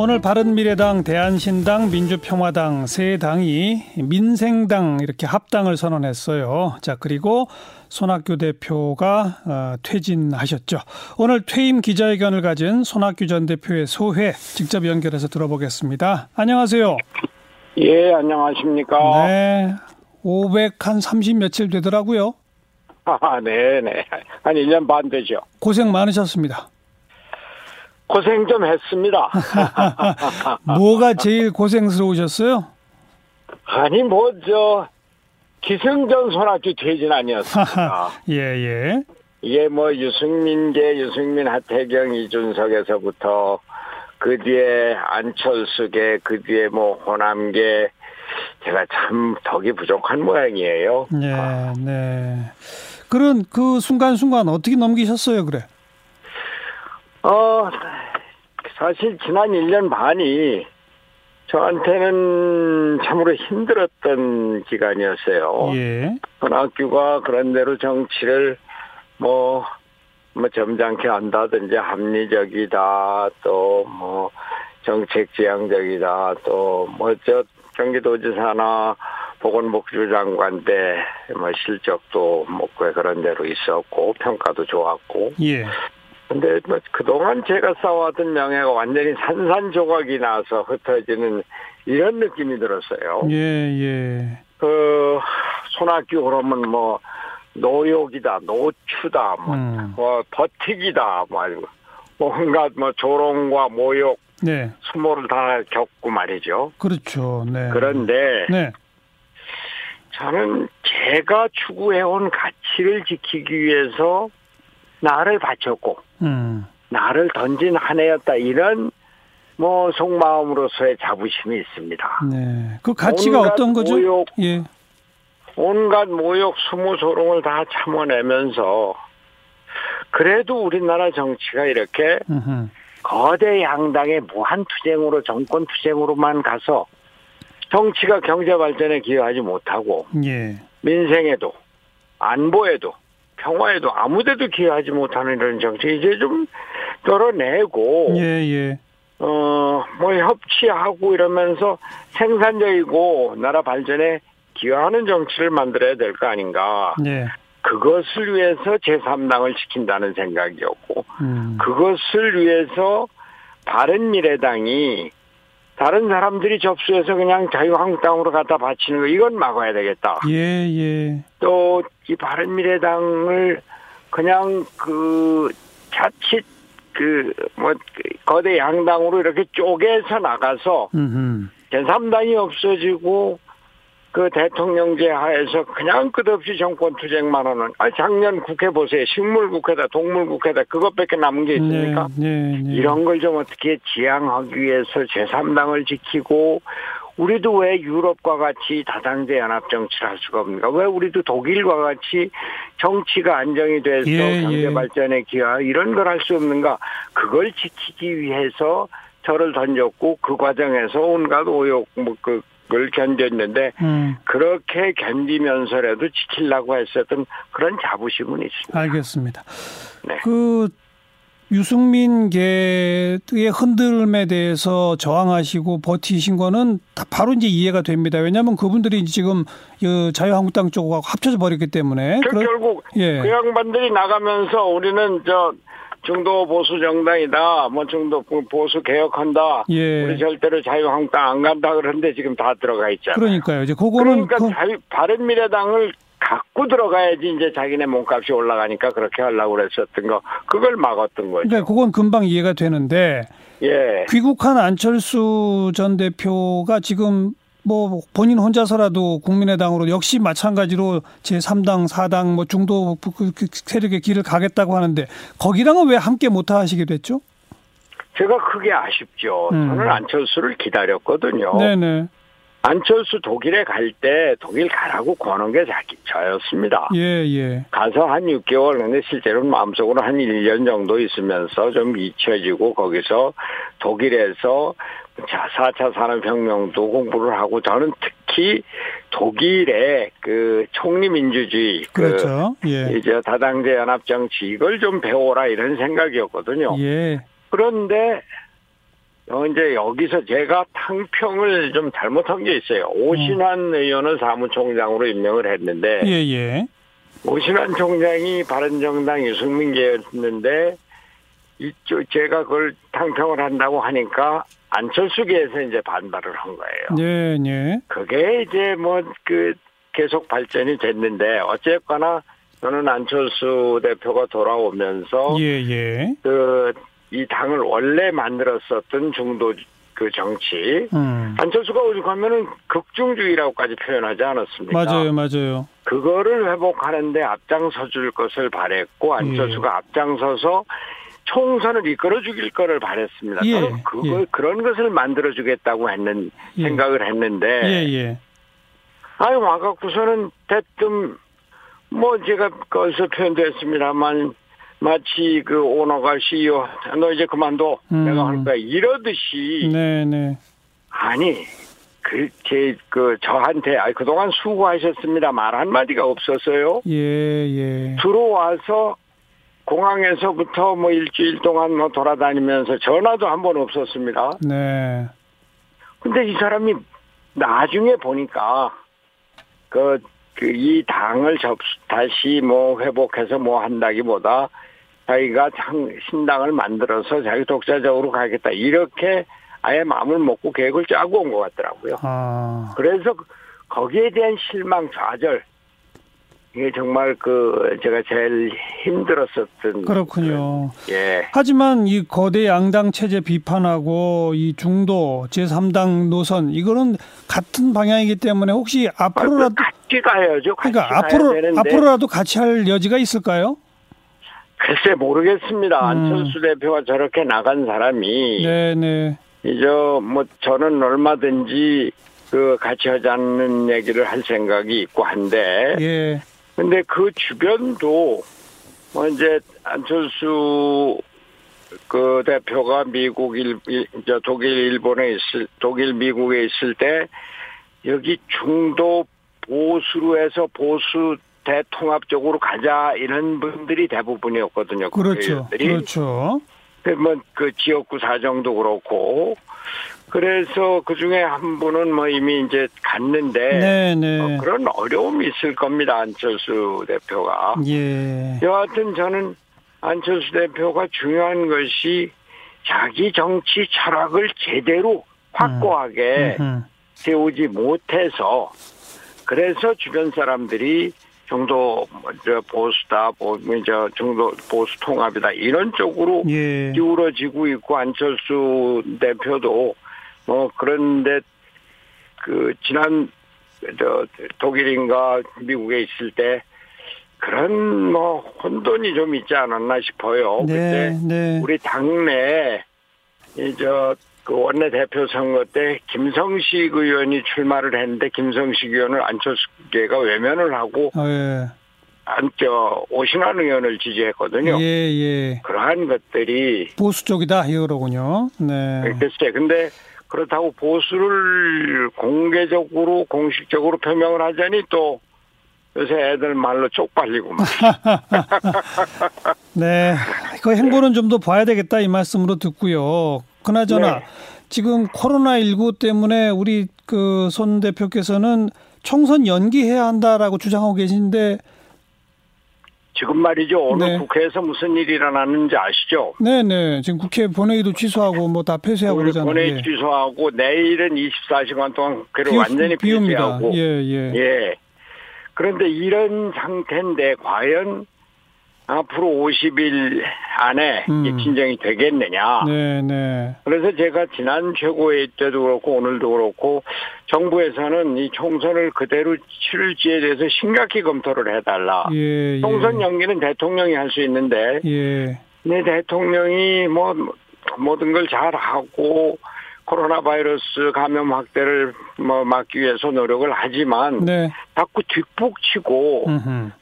오늘 바른미래당, 대한신당, 민주평화당 세 당이 민생당 이렇게 합당을 선언했어요. 자, 그리고 손학규 대표가 퇴진하셨죠. 오늘 퇴임 기자회견을 가진 손학규 전 대표의 소회 직접 연결해서 들어보겠습니다. 안녕하세요. 예, 안녕하십니까. 네, 530 며칠 되더라고요. 아, 네네. 한 1년 반 되죠. 고생 많으셨습니다. 고생 좀 했습니다. 뭐가 제일 고생스러우셨어요? 아니, 기승전 손학규 퇴진 아니었습니까? 예. 이게 유승민계, 하태경, 이준석에서부터 그 뒤에 안철수계, 그 뒤에 호남계, 제가 참 덕이 부족한 모양이에요. 네. 그런 그 순간순간 어떻게 넘기셨어요, 그래? 사실 지난 1년 반이 저한테는 참으로 힘들었던 기간이었어요. 예. 손학규가 그런대로 정치를 점잖게 한다든지 합리적이다, 또 정책 지향적이다, 또 경기도지사나 보건복지부 장관 때 실적도 그런대로 있었고 평가도 좋았고. 예. 근데 그동안 제가 쌓아왔던 명예가 완전히 산산조각이 나서 흩어지는 이런 느낌이 들었어요. 예. 손학규 그러면 노욕이다, 노추다, 버티기다, 뭔가 조롱과 모욕, 네, 수모를 다 겪고 말이죠. 그렇죠. 네. 그런데 네, 저는 제가 추구해온 가치를 지키기 위해서 나를 바쳤고, 나를 던진 한 해였다, 이런 속마음으로서의 자부심이 있습니다. 네. 그 가치가 어떤 거죠? 온갖 모욕, 수모조롱을 다 참아내면서 그래도 우리나라 정치가 이렇게 거대 양당의 무한투쟁으로, 정권투쟁으로만 가서 정치가 경제 발전에 기여하지 못하고, 예, 민생에도 안보에도 평화에도 아무데도 기여하지 못하는 이런 정치, 이제 좀 떨어내고, 예, 협치하고 이러면서 생산적이고 나라 발전에 기여하는 정치를 만들어야 될 거 아닌가. 예. 그것을 위해서 제3당을 지킨다는 생각이었고, 그것을 위해서 바른미래당이 다른 사람들이 접수해서 그냥 자유한국당으로 갖다 바치는 거, 이건 막아야 되겠다. 예. 또 이 바른미래당을 그냥 자칫 거대 양당으로 이렇게 쪼개서 나가서 제3당이 없어지고 대통령제 하에서 그냥 끝없이 정권 투쟁만 하는, 작년 국회 보세요. 식물국회다, 동물국회다, 그것밖에 남은 게 있습니까? 네. 이런 걸 좀 어떻게 지향하기 위해서 제3당을 지키고, 우리도 왜 유럽과 같이 다당제 연합 정치를 할 수가 없는가? 왜 우리도 독일과 같이 정치가 안정이 돼서 경제 발전에 기여하여 이런 걸 할 수 없는가? 그걸 지키기 위해서 저를 던졌고, 그 과정에서 온갖 오욕, 그걸 견뎠는데, 그렇게 견디면서라도 지키려고 했었던 그런 자부심은 있습니다. 알겠습니다. 네. 유승민계의 흔들림에 대해서 저항하시고 버티신 거는 다 바로 이제 이해가 됩니다. 왜냐하면 그분들이 지금 자유한국당 쪽하고 합쳐져 버렸기 때문에. 결국 그 양반들이 나가면서 우리는 중도 보수 정당이다, 중도 보수 개혁한다, 예, 우리 절대로 자유한국당 안 간다, 그런데 지금 다 들어가 있잖아요. 그러니까요. 이제 그거는 바른미래당을 갖고 들어가야지 이제 자기네 몸값이 올라가니까 그렇게 하려고 그랬었던 거, 그걸 막았던 거죠. 그러니까 그건 금방 이해가 되는데, 예, 귀국한 안철수 전 대표가 지금 본인 혼자서라도 국민의당으로 역시 마찬가지로 제3당, 4당, 중도 세력의 길을 가겠다고 하는데, 거기랑은 왜 함께 못 하시게 됐죠? 제가 크게 아쉽죠. 저는 안철수를 기다렸거든요. 네네. 안철수 독일에 갈 때 독일 가라고 거는 게 저였습니다. 예. 가서 한 6개월, 근데 실제로는 마음속으로 한 1년 정도 있으면서 좀 잊혀지고, 거기서 독일에서 4차 산업혁명도 공부를 하고, 저는 특히 독일의 총리민주주의, 그렇죠, 예, 이제 다당제 연합정치, 이걸 좀 배워라, 이런 생각이었거든요. 예. 그런데 이제 여기서 제가 탕평을 좀 잘못한 게 있어요. 오신환 의원을 사무총장으로 임명을 했는데, 예예. 오신환 총장이 바른정당 유승민 계였는데, 이쪽 제가 그걸 탕평을 한다고 하니까 안철수계에서 이제 반발을 한 거예요. 네, 예. 그게 이제 계속 발전이 됐는데, 어쨌거나 저는 안철수 대표가 돌아오면서, 예예. 이 당을 원래 만들었었던 중도 그 정치, 안철수가 오죽하면은 극중주의라고까지 표현하지 않았습니까? 맞아요, 맞아요. 그거를 회복하는데 앞장서줄 것을 바랬고, 안철수가 앞장서서 총선을 이끌어주길 거를 바랬습니다. 저는 그런 것을 만들어주겠다고 생각을 했는데, 예. 아유, 와갖고서는 대뜸 제가 거기서 표현도 했습니다만, 마치 그 오너가 CEO, 너 이제 그만둬. 내가 할 거야. 이러듯이. 네네. 아니, 저한테, 그동안 수고하셨습니다. 말 한마디가 없었어요. 예. 들어와서 공항에서부터 일주일 동안 돌아다니면서 전화도 한 번 없었습니다. 네. 근데 이 사람이 나중에 보니까, 이 당을 다시 회복해서 한다기보다 자기가 신당을 만들어서 자기 독자적으로 가겠다, 이렇게 아예 마음을 먹고 계획을 짜고 온 것 같더라고요. 아. 그래서 거기에 대한 실망, 좌절, 이게 정말 제가 제일 힘들었었던. 그렇군요. 예. 하지만 이 거대 양당 체제 비판하고 이 중도 제3당 노선, 이거는 같은 방향이기 때문에 혹시 앞으로라도 같이 가야죠. 그러니까 앞으로라도 같이 할 여지가 있을까요? 글쎄 모르겠습니다. 안철수 대표가 저렇게 나간 사람이. 네네. 이제 저는 얼마든지 같이 하지 않는 얘기를 할 생각이 있고 한데. 예. 근데 그 주변도, 이제, 안철수, 대표가 독일, 미국에 있을 때, 여기 중도 보수로 해서 보수 대통합 쪽으로 가자, 이런 분들이 대부분이었거든요. 그렇죠. 그렇죠. 지역구 사정도 그렇고. 그래서 그 중에 한 분은 이미 이제 갔는데. 네네. 그런 어려움이 있을 겁니다, 안철수 대표가. 예. 여하튼 저는 안철수 대표가 중요한 것이 자기 정치 철학을 제대로 확고하게 세우지 못해서, 그래서 주변 사람들이 중도 보수다, 중도 보수 통합이다, 이런 쪽으로 기울어지고 있고, 안철수 대표도 그런데 지난 독일인가 미국에 있을 때 그런 혼돈이 좀 있지 않았나 싶어요. 네, 그때 네. 우리 당내 원내대표 선거 때 김성식 의원이 출마를 했는데, 김성식 의원을 안철수계가 외면을 하고 오신환 의원을 지지했거든요. 예. 그러한 것들이 보수 쪽이다 이러군요. 네. 글쎄, 근데 그렇다고 보수를 공개적으로 공식적으로 표명을 하자니 또 요새 애들 말로 쪽팔리구만. 네, 그 행보는 좀 더 봐야 되겠다 이 말씀으로 듣고요. 그나저나 네. 지금 코로나19 때문에 우리 손 대표께서는 총선 연기해야 한다라고 주장하고 계신데, 지금 말이죠. 오늘 네. 국회에서 무슨 일이 일어났는지 아시죠? 네네. 지금 국회 본회의도 취소하고 다 폐쇄하고 그러잖아요. 본회의 취소하고 내일은 24시간 동안 국회를 완전히 폐쇄하고. 예. 그런데 이런 상태인데 과연 앞으로 50일 안에 진정이 되겠느냐. 네네. 그래서 제가 지난 최고회의 때도 그렇고 오늘도 그렇고 정부에서는 이 총선을 그대로 치를지에 대해서 심각히 검토를 해달라. 예. 총선 연기는 대통령이 할 수 있는데, 네, 대통령이 모든 걸 잘하고 코로나 바이러스 감염 확대를 막기 위해서 노력을 하지만, 네. 자꾸 뒷북치고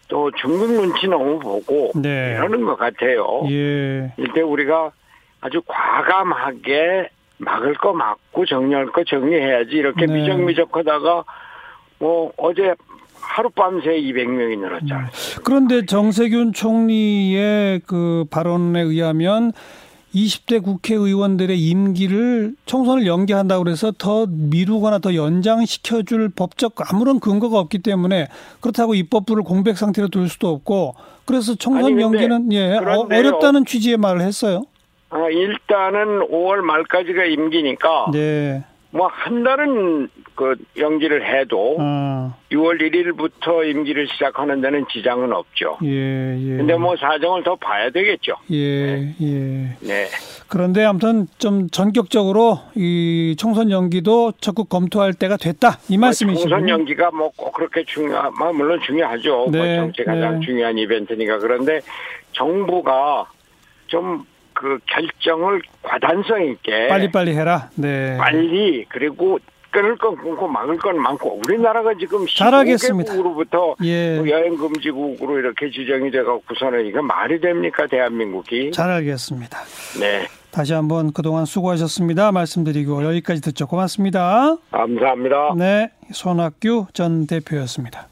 또 중국 눈치 너무 보고, 네. 이러는 것 같아요. 예. 이때 우리가 아주 과감하게 막을 거 막고 정리할 거 정리해야지, 이렇게 네. 미적미적하다가 어제 하룻밤새 200명이 늘었잖아요. 그런데 정세균 총리의 발언에 의하면 20대 국회의원들의 임기를 총선을 연기한다고 해서 더 미루거나 더 연장시켜줄 법적 아무런 근거가 없기 때문에 그렇다고 입법부를 공백 상태로 둘 수도 없고 그래서 총선 연기는 어렵다는 취지의 말을 했어요. 일단은 5월 말까지가 임기니까 네. 뭐 한 달은 그 연기를 해도 6월 1일부터 임기를 시작하는 데는 지장은 없죠. 예. 근데 뭐 사정을 더 봐야 되겠죠. 네. 그런데 아무튼 좀 전격적으로 이 총선 연기도 적극 검토할 때가 됐다. 이 말씀이시죠. 총선 연기가 뭐 꼭 그렇게 물론 중요하죠. 네. 뭐 정치 가장 중요한 이벤트니까. 그런데 정부가 좀 그 결정을 과단성 있게 빨리 해라. 네. 빨리 그리고 끊을 건 끊고 막을 건 많고 우리나라가 지금 15개국으로부터 여행 금지국으로 이렇게 지정이 돼서 구선을 이거 말이 됩니까 대한민국이? 잘 알겠습니다. 네. 다시 한번 그동안 수고하셨습니다. 말씀드리고 여기까지 듣죠. 고맙습니다. 감사합니다. 네, 손학규 전 대표였습니다.